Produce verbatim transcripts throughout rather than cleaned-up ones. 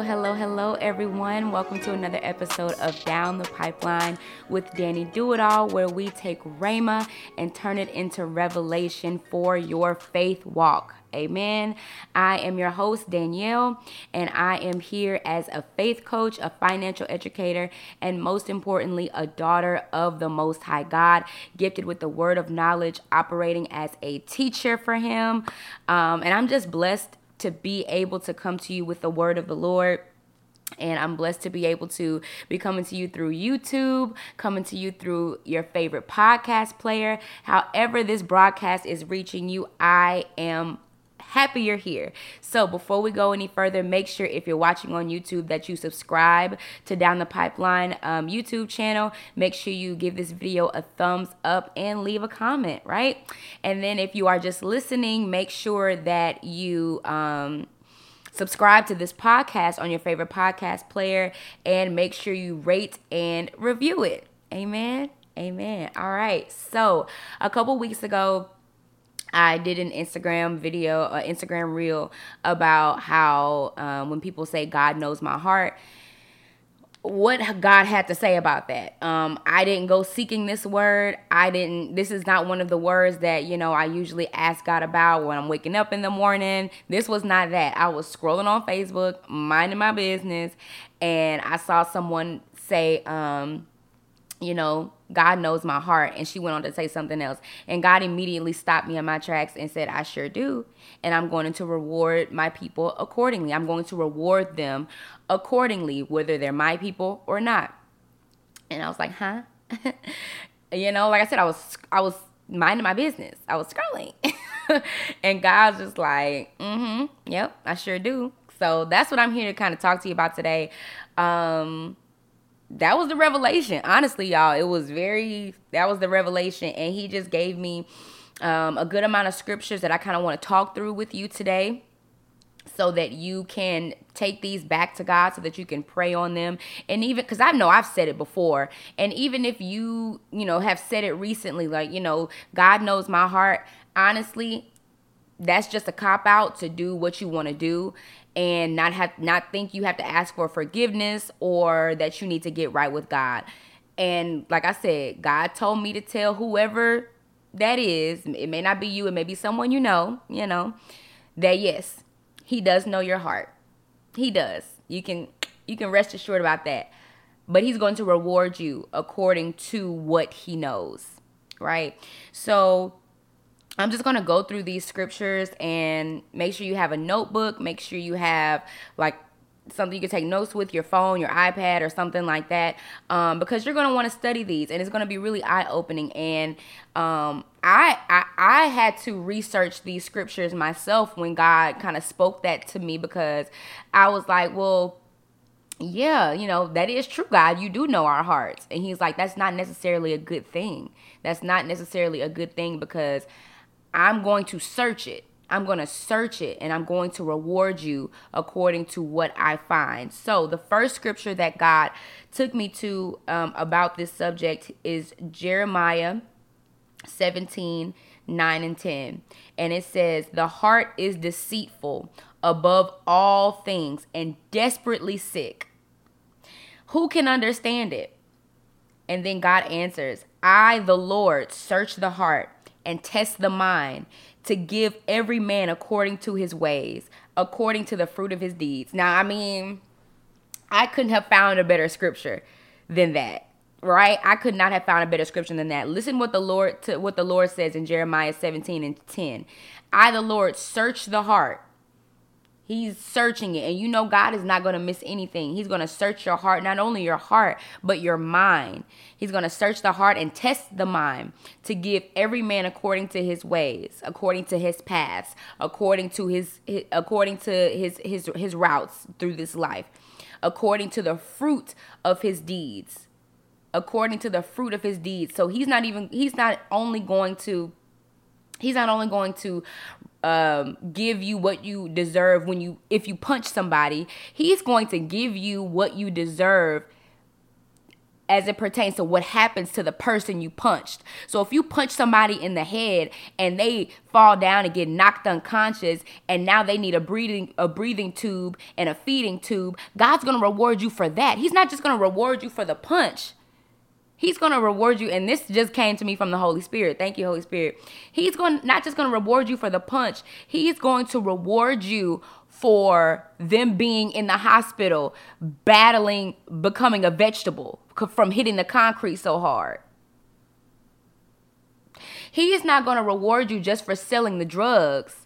Hello, hello, hello, everyone. Welcome to another episode of Down the Pipeline with Danny Do-It-All, where we take Rhema and turn it into revelation for your faith walk. Amen. I am your host, Danielle, and I am here as a faith coach, a financial educator, and most importantly, a daughter of the Most High God, gifted with the word of knowledge, operating as a teacher for Him. Um, and I'm just blessed to be able to come to you with the word of the Lord. And I'm blessed to be able to be coming to you through YouTube, coming to you through your favorite podcast player. However this broadcast is reaching you, I am happy you're here. So before we go any further, make sure if you're watching on YouTube that you subscribe to Down the Pipeline um, YouTube channel. Make sure you give this video a thumbs up and leave a comment, right? And then if you are just listening, make sure that you um, subscribe to this podcast on your favorite podcast player and make sure you rate and review it. Amen. Amen. All right. So a couple weeks ago, I did an Instagram video, an Instagram reel about how um, when people say God knows my heart, what God had to say about that. Um, I didn't go seeking this word. I didn't, this is not one of the words that, you know, I usually ask God about when I'm waking up in the morning. This was not that. I was scrolling on Facebook, minding my business, and I saw someone say, um, you know, God knows my heart. And she went on to say something else. And God immediately stopped me in my tracks and said, I sure do. And I'm going to reward my people accordingly. I'm going to reward them accordingly, whether they're my people or not. And I was like, huh? You know, like I said, I was, I was minding my business. I was scrolling. And God's just like, mm-hmm, yep, I sure do. So that's what I'm here to kind of talk to you about today. Um... That was the revelation. Honestly, y'all, it was very, that was the revelation. And he just gave me um, a good amount of scriptures that I kind of want to talk through with you today so that you can take these back to God so that you can pray on them. And even, because I know I've said it before. And even if you, you know, have said it recently, like, you know, God knows my heart. Honestly, that's just a cop out to do what you want to do. And not have not think you have to ask for forgiveness or that you need to get right with God. And like I said, God told me to tell whoever that is, it may not be you, it may be someone you know, you know, that yes, He does know your heart. He does. You can you can rest assured about that. But He's going to reward you according to what He knows, right? So I'm just going to go through these scriptures and make sure you have a notebook. Make sure you have like something you can take notes with, your phone, your iPad or something like that, um, because you're going to want to study these and it's going to be really eye-opening. And um, I, I I had to research these scriptures myself when God kind of spoke that to me because I was like, well, yeah, you know, that is true, God. You do know our hearts. And He's like, that's not necessarily a good thing. That's not necessarily a good thing because I'm going to search it. I'm going to search it and I'm going to reward you according to what I find. So the first scripture that God took me to um, about this subject is Jeremiah seventeen, nine and ten. And it says, the heart is deceitful above all things and desperately sick. Who can understand it? And then God answers, I, the Lord, search the heart and test the mind to give every man according to his ways, according to the fruit of his deeds. Now, I mean, I couldn't have found a better scripture than that, right? I could not have found a better scripture than that. Listen what the Lord to what the Lord says in Jeremiah seventeen and ten. I, the Lord, search the heart. He's searching it. And you know God is not going to miss anything. He's going to search your heart, not only your heart, but your mind. He's going to search the heart and test the mind to give every man according to his ways, according to his paths, according to his, his according to his, his, his routes through this life, according to the fruit of his deeds, according to the fruit of his deeds. So he's not even, he's not only going to, he's not only going to Um, give you what you deserve when you, if you punch somebody, He's going to give you what you deserve as it pertains to what happens to the person you punched. So if you punch somebody in the head and they fall down and get knocked unconscious, and now they need a breathing a breathing tube and a feeding tube, God's going to reward you for that. He's not just going to reward you for the punch. He's going to reward you, and this just came to me from the Holy Spirit. Thank you, Holy Spirit. He's going not just going to reward you for the punch. He is going to reward you for them being in the hospital, battling, becoming a vegetable from hitting the concrete so hard. He is not going to reward you just for selling the drugs.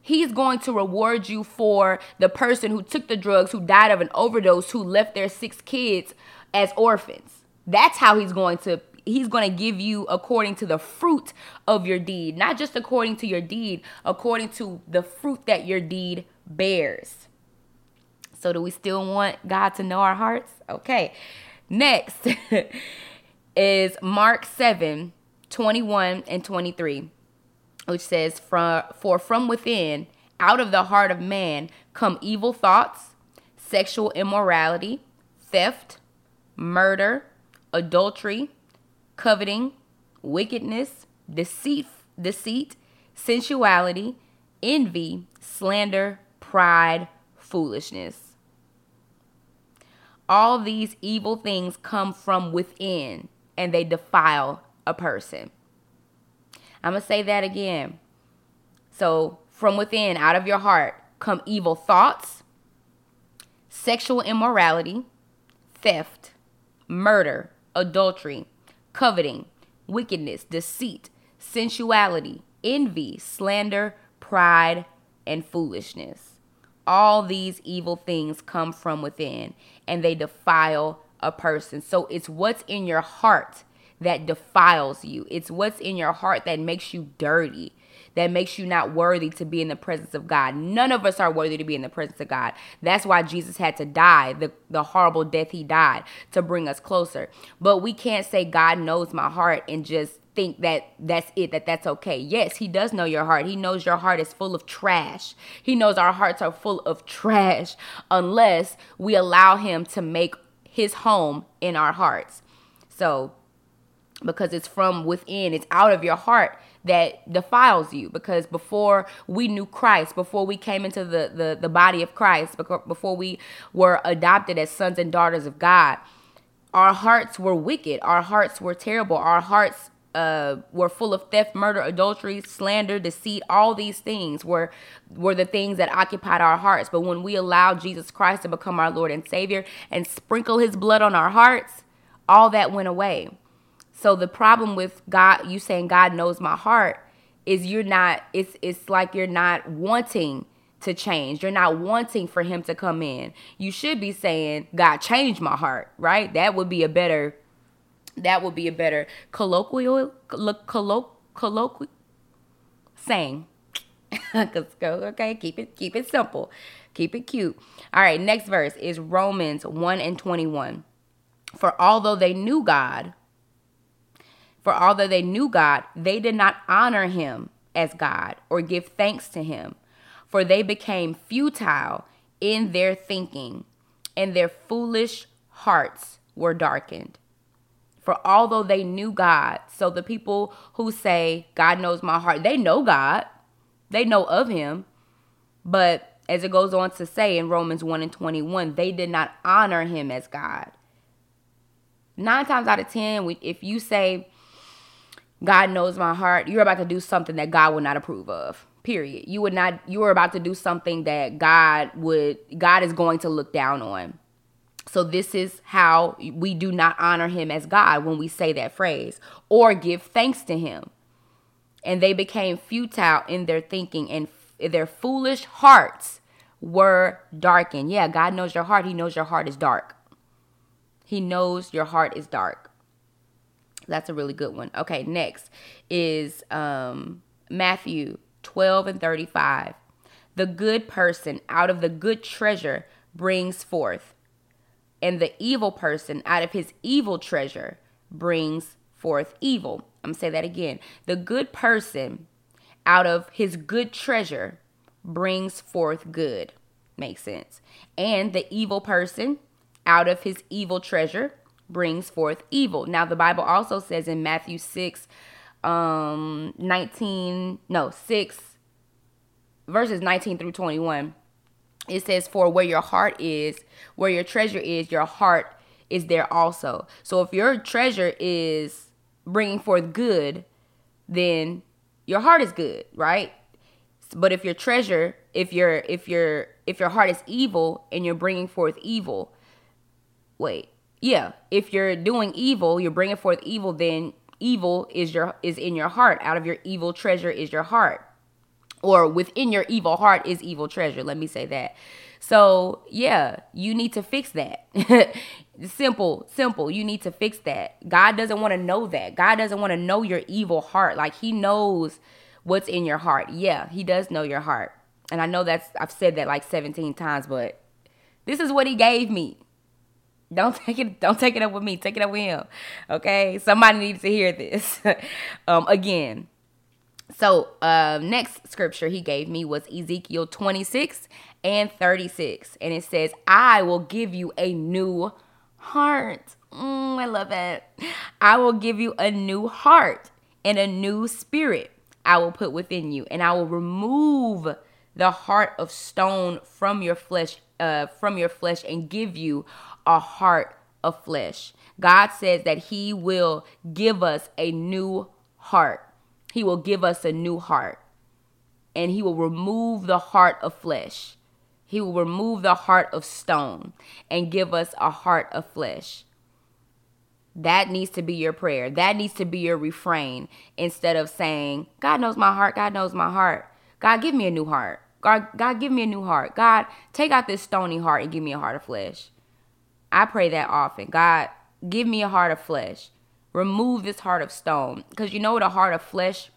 He's going to reward you for the person who took the drugs, who died of an overdose, who left their six kids as orphans. That's how he's going to, he's going to give you according to the fruit of your deed, not just according to your deed, according to the fruit that your deed bears. So do we still want God to know our hearts? Okay. Next is Mark seven, twenty-one and twenty-three, which says, for, for from within, out of the heart of man, come evil thoughts, sexual immorality, theft, murder, adultery, coveting, wickedness, deceit, deceit, sensuality, envy, slander, pride, foolishness. All these evil things come from within, and they defile a person. I'm going to say that again. So from within, out of your heart, come evil thoughts, sexual immorality, theft, murder, adultery, coveting, wickedness, deceit, sensuality, envy, slander, pride, and foolishness. All these evil things come from within, and they defile a person. So it's what's in your heart that defiles you. It's what's in your heart that makes you dirty, that makes you not worthy to be in the presence of God. None of us are worthy to be in the presence of God. That's why Jesus had to die, the, the horrible death he died, to bring us closer. But we can't say God knows my heart and just think that that's it, that that's okay. Yes, he does know your heart. He knows your heart is full of trash. He knows our hearts are full of trash unless we allow him to make his home in our hearts. So, because it's from within, it's out of your heart that defiles you. Because before we knew Christ, before we came into the, the, the body of Christ, before we were adopted as sons and daughters of God, our hearts were wicked. Our hearts were terrible. Our hearts uh, were full of theft, murder, adultery, slander, deceit. All these things were, were the things that occupied our hearts. But when we allowed Jesus Christ to become our Lord and Savior and sprinkle his blood on our hearts, all that went away. So the problem with God, you saying God knows my heart, is you're not, it's it's like you're not wanting to change. You're not wanting for him to come in. You should be saying, God, change my heart, right? That would be a better, that would be a better colloquial, colloquial, colloquial saying. Let's go, okay, keep it, keep it simple. Keep it cute. All right, next verse is Romans one and twenty-one. For although they knew God, For although they knew God, they did not honor him as God or give thanks to him, for they became futile in their thinking, and their foolish hearts were darkened. For although they knew God, so the people who say, God knows my heart, they know God, they know of him, but as it goes on to say in Romans one and twenty-one, they did not honor him as God. Nine times out of ten, we, if you say, God knows my heart, you're about to do something that God would not approve of, period. You would not, you are about to do something that God would, God is going to look down on. So this is how we do not honor him as God when we say that phrase or give thanks to him. And they became futile in their thinking, and f- their foolish hearts were darkened. Yeah, God knows your heart. He knows your heart is dark. He knows your heart is dark. That's a really good one. Okay, next is um, Matthew twelve and thirty-five. The good person out of the good treasure brings forth, and the evil person out of his evil treasure brings forth evil. I'm going to say that again. The good person out of his good treasure brings forth good. Makes sense. And the evil person out of his evil treasure brings forth evil. Now, the Bible also says in Matthew six, um, nineteen, no, six, verses nineteen through twenty-one, it says, "For where your heart is, where your treasure is, your heart is there also." So if your treasure is bringing forth good, then your heart is good, right? But if your treasure, if your if your if your heart is evil and you're bringing forth evil, wait, yeah, if you're doing evil, you're bringing forth evil, then evil is your is in your heart. Out of your evil treasure is your heart, or within your evil heart is evil treasure. Let me say that. So yeah, you need to fix that. Simple, simple. You need to fix that. God doesn't want to know that. God doesn't want to know your evil heart. Like, he knows what's in your heart. Yeah, he does know your heart. And I know that's, I've said that like seventeen times, but this is what he gave me. Don't take it, don't take it up with me. Take it up with him. Okay? Somebody needs to hear this. um, again. So, uh, next scripture he gave me was Ezekiel twenty-six and thirty-six. And it says, "I will give you a new heart." Mm, I love it. "I will give you a new heart and a new spirit I will put within you, and I will remove the heart of stone from your flesh, uh, from your flesh, and give you a heart of flesh." God says that he will give us a new heart. He will give us a new heart, and he will remove the heart of flesh. He will remove the heart of stone and give us a heart of flesh. That needs to be your prayer. That needs to be your refrain, instead of saying, "God knows my heart. God knows my heart. God, give me a new heart. God, God, give me a new heart. God, take out this stony heart and give me a heart of flesh." I pray that often. God, give me a heart of flesh. Remove this heart of stone. Because you know what a heart of flesh,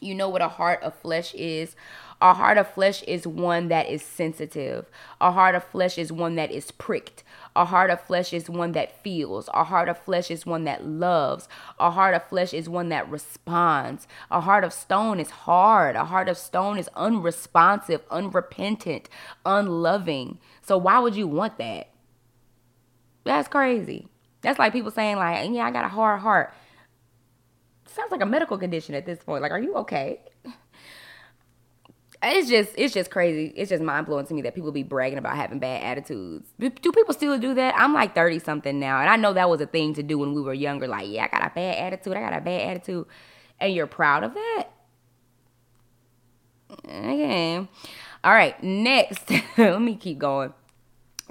you know what a heart of flesh is? A heart of flesh is one that is sensitive. A heart of flesh is one that is pricked. A heart of flesh is one that feels. A heart of flesh is one that loves. A heart of flesh is one that responds. A heart of stone is hard. A heart of stone is unresponsive, unrepentant, unloving. So why would you want that? That's crazy. That's like people saying like, "Yeah, I got a hard heart." Sounds like a medical condition at this point. Like, are you okay? It's just, it's just crazy. It's just mind blowing to me that people be bragging about having bad attitudes. Do people still do that? I'm like thirty something now, and I know that was a thing to do when we were younger. Like, yeah, I got a bad attitude. I got a bad attitude, and you're proud of that? Okay. All right. Next, let me keep going.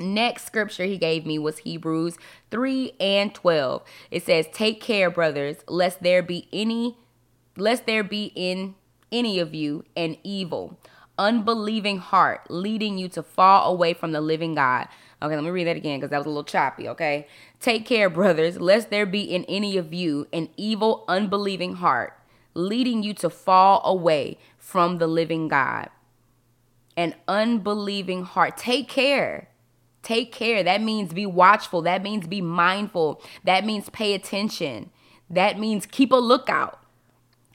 Next scripture he gave me was Hebrews three and twelve. It says, "Take care, brothers, lest there be any, lest there be in." any of you an evil, unbelieving heart leading you to fall away from the living God." Okay, let me read that again because that was a little choppy, okay? "Take care, brothers, lest there be in any of you an evil, unbelieving heart leading you to fall away from the living God." An unbelieving heart. Take care. Take care. That means be watchful. That means be mindful. That means pay attention. That means keep a lookout.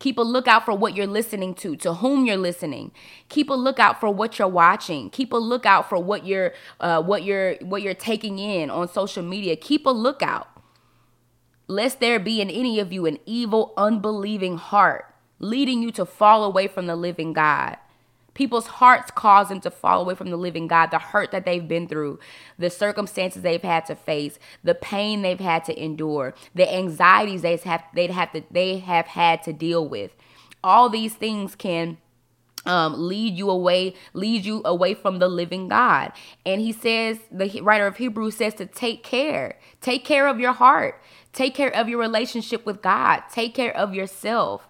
Keep a lookout for what you're listening to, to whom you're listening. Keep a lookout for what you're watching. Keep a lookout for what you're, uh, what you're, what you're taking in on social media. Keep a lookout. "Lest there be in any of you an evil, unbelieving heart leading you to fall away from the living God." People's hearts cause them to fall away from the living God. The hurt that they've been through, the circumstances they've had to face, the pain they've had to endure, the anxieties they have they'd have to they have had to deal with. All these things can um, lead you away, lead you away from the living God. And he says, the writer of Hebrews says, to take care, take care of your heart, take care of your relationship with God, take care of yourself,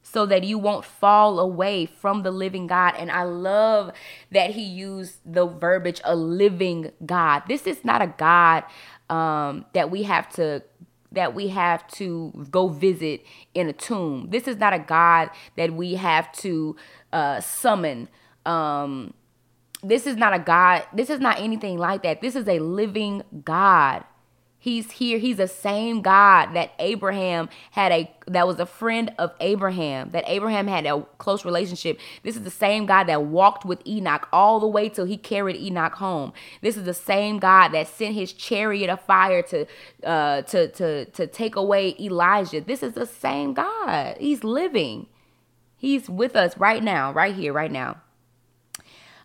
so that you won't fall away from the living God. And I love that he used the verbiage, a living God. This is not a God um, that we have to that we have to go visit in a tomb. This is not a God that we have to uh, summon. Um, this is not a God. This is not anything like that. This is a living God. He's here. He's the same God that Abraham had a, that was a friend of Abraham, that Abraham had a close relationship. This is the same God that walked with Enoch all the way till he carried Enoch home. This is the same God that sent his chariot of fire to, uh, to, to, to take away Elijah. This is the same God. He's living. He's with us right now, right here, right now.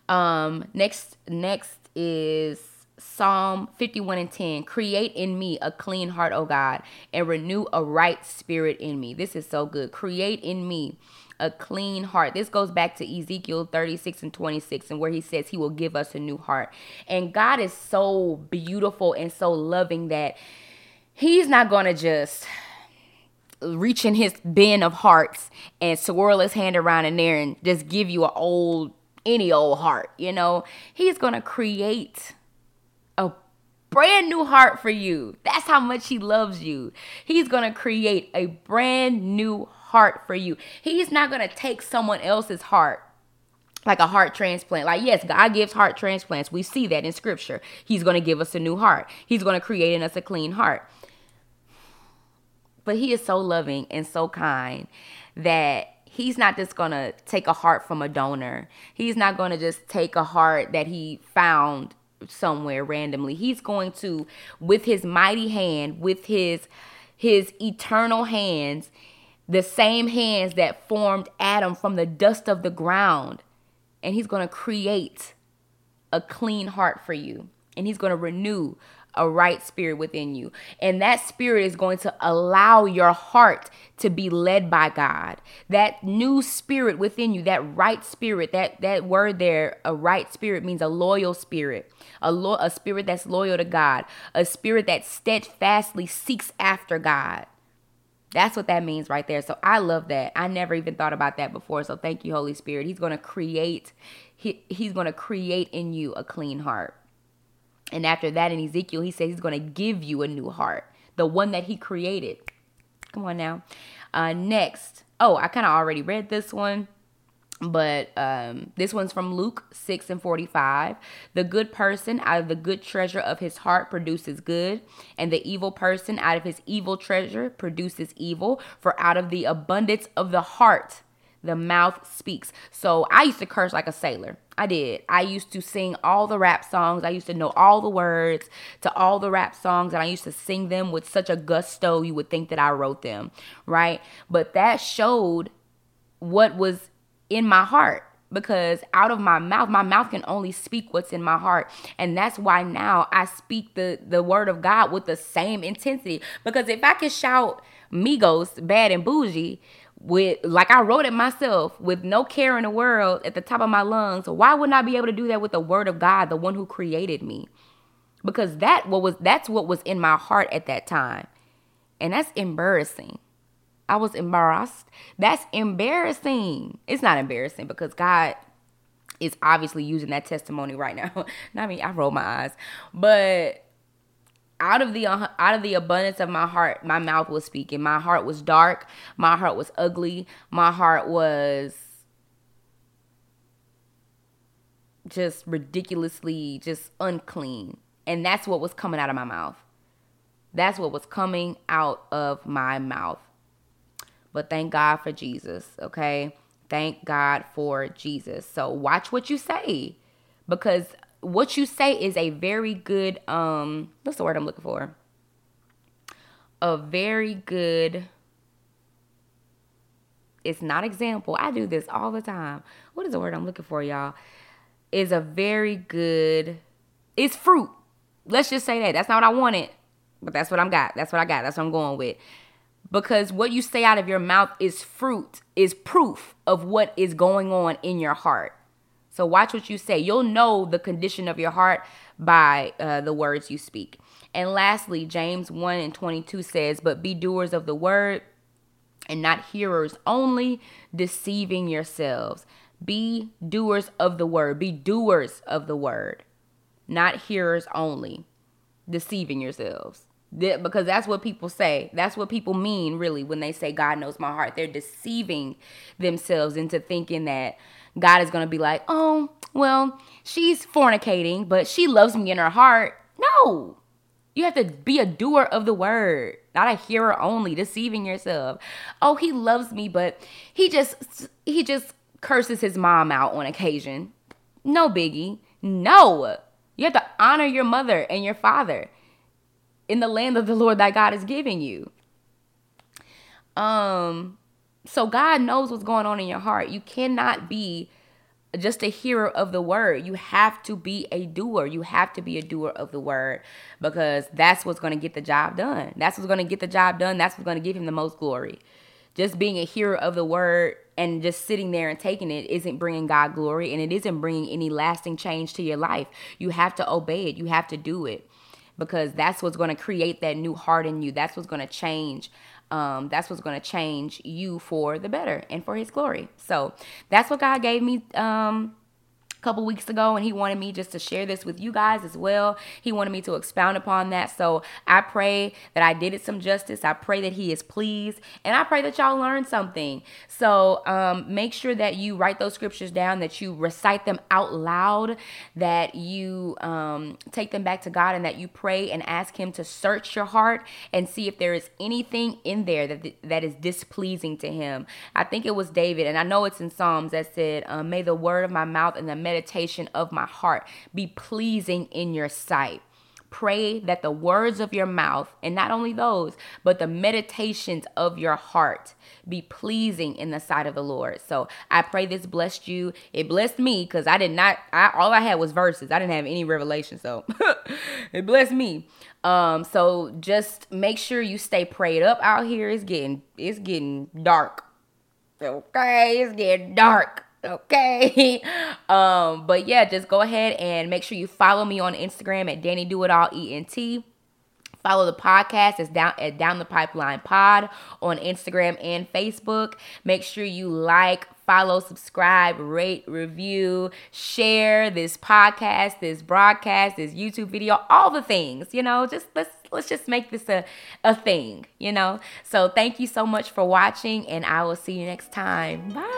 Um, next, next is Psalm fifty-one and ten, create in me a clean heart, O God, and renew a right spirit in me. This is so good. Create in me a clean heart. This goes back to Ezekiel thirty-six and twenty-six, and where he says he will give us a new heart. And God is so beautiful and so loving that he's not going to just reach in his bin of hearts and swirl his hand around in there and just give you an old, any old heart. You know, he's going to create a brand new heart for you. That's how much he loves you. He's going to create a brand new heart for you. He's not going to take someone else's heart, like a heart transplant. Like, yes, God gives heart transplants. We see that in scripture. He's going to give us a new heart. He's going to create in us a clean heart. But he is so loving and so kind that he's not just going to take a heart from a donor. He's not going to just take a heart that he found somewhere randomly. He's going to, with his mighty hand, with his his eternal hands, the same hands that formed Adam from the dust of the ground, and he's going to create a clean heart for you, and he's going to renew a right spirit within you. And that spirit is going to allow your heart to be led by God. That new spirit within you, that right spirit, that, that word there, a right spirit, means a loyal spirit, a, lo- a spirit that's loyal to God, a spirit that steadfastly seeks after God. That's what that means right there. So I love that. I never even thought about that before. So thank you, Holy Spirit. He's going to create, he, he's going to create in you a clean heart. And after that, in Ezekiel, he says he's going to give you a new heart, the one that he created. Come on now. Uh, next. Oh, I kind of already read this one, but um, this one's from Luke six and forty-five. The good person out of the good treasure of his heart produces good, and the evil person out of his evil treasure produces evil. For out of the abundance of the heart, the mouth speaks. So I used to curse like a sailor. I did. I used to sing all the rap songs. I used to know all the words to all the rap songs. And I used to sing them with such a gusto, you would think that I wrote them, right? But that showed what was in my heart. Because out of my mouth, my mouth can only speak what's in my heart. And that's why now I speak the, the word of God with the same intensity. Because if I could shout Migos, Bad and Bougie, with, like I wrote it myself, with no care in the world at the top of my lungs, why wouldn't I be able to do that with the word of God, the one who created me? Because that what was that's what was in my heart at that time. And that's embarrassing. I was embarrassed. That's embarrassing. It's not embarrassing because God is obviously using that testimony right now. I mean, I rolled my eyes. But Out of the uh, out of the abundance of my heart, my mouth was speaking. My heart was dark. My heart was ugly. My heart was just ridiculously, just unclean. And that's what was coming out of my mouth. That's what was coming out of my mouth. But thank God for Jesus, okay? Thank God for Jesus. So watch what you say, because what you say is a very good, um, what's the word I'm looking for? A very good, it's not example. I do this all the time. What is the word I'm looking for, y'all? Is a very good, it's fruit. Let's just say that. That's not what I wanted, but that's what I'm got. That's what I got. That's what I'm going with. Because what you say out of your mouth is fruit, is proof of what is going on in your heart. So watch what you say. You'll know the condition of your heart by uh, the words you speak. And lastly, James one and twenty-two says, but be doers of the word and not hearers only, deceiving yourselves. Be doers of the word. Be doers of the word, not hearers only, deceiving yourselves. Because that's what people say. That's what people mean, really, when they say God knows my heart. They're deceiving themselves into thinking that God is going to be like, oh, well, she's fornicating, but she loves me in her heart. No, You have to be a doer of the word, not a hearer only, deceiving yourself. Oh, he loves me, but he just he just curses his mom out on occasion. No biggie. No. You have to honor your mother and your father in the land of the Lord that God is giving you. Um, so God knows what's going on in your heart. You cannot be just a hearer of the word. You have to be a doer. You have to be a doer of the word, because that's what's going to get the job done. That's what's going to get the job done. That's what's going to give him the most glory. Just being a hearer of the word and just sitting there and taking it isn't bringing God glory, and it isn't bringing any lasting change to your life. You have to obey it. You have to do it, because that's what's going to create that new heart in you. That's what's going to change. Um, that's what's going to change you for the better and for his glory. So that's what God gave me um, a couple weeks ago. And he wanted me just to share this with you guys as well. He wanted me to expound upon that. So I pray that I did it some justice. I pray that he is pleased. And I pray that y'all learned something. So um, make sure that you write those scriptures down, that you recite them out loud, that you um, take them back to God, and that you pray and ask him to search your heart and see if there is anything in there that th- that is displeasing to him. I think it was David, and I know it's in Psalms, that said, um, may the word of my mouth and the meditation of my heart be pleasing in your sight. Pray that the words of your mouth, and not only those, but the meditations of your heart, be pleasing in the sight of the Lord. So I pray this blessed you. It blessed me, because I did not, I, all I had was verses. I didn't have any revelation, so it blessed me. Um, so just make sure you stay prayed up out here. It's getting, it's getting dark. Okay, it's getting dark. Okay. Um, but yeah, just go ahead and make sure you follow me on Instagram at Danny Do It All E N T. Follow the podcast. It's down at Down the Pipeline Pod on Instagram and Facebook. Make sure you like, follow, subscribe, rate, review, share this podcast, this broadcast, this YouTube video, all the things, you know, just let's let's just make this a, a thing, you know. So thank you so much for watching, and I will see you next time. Bye.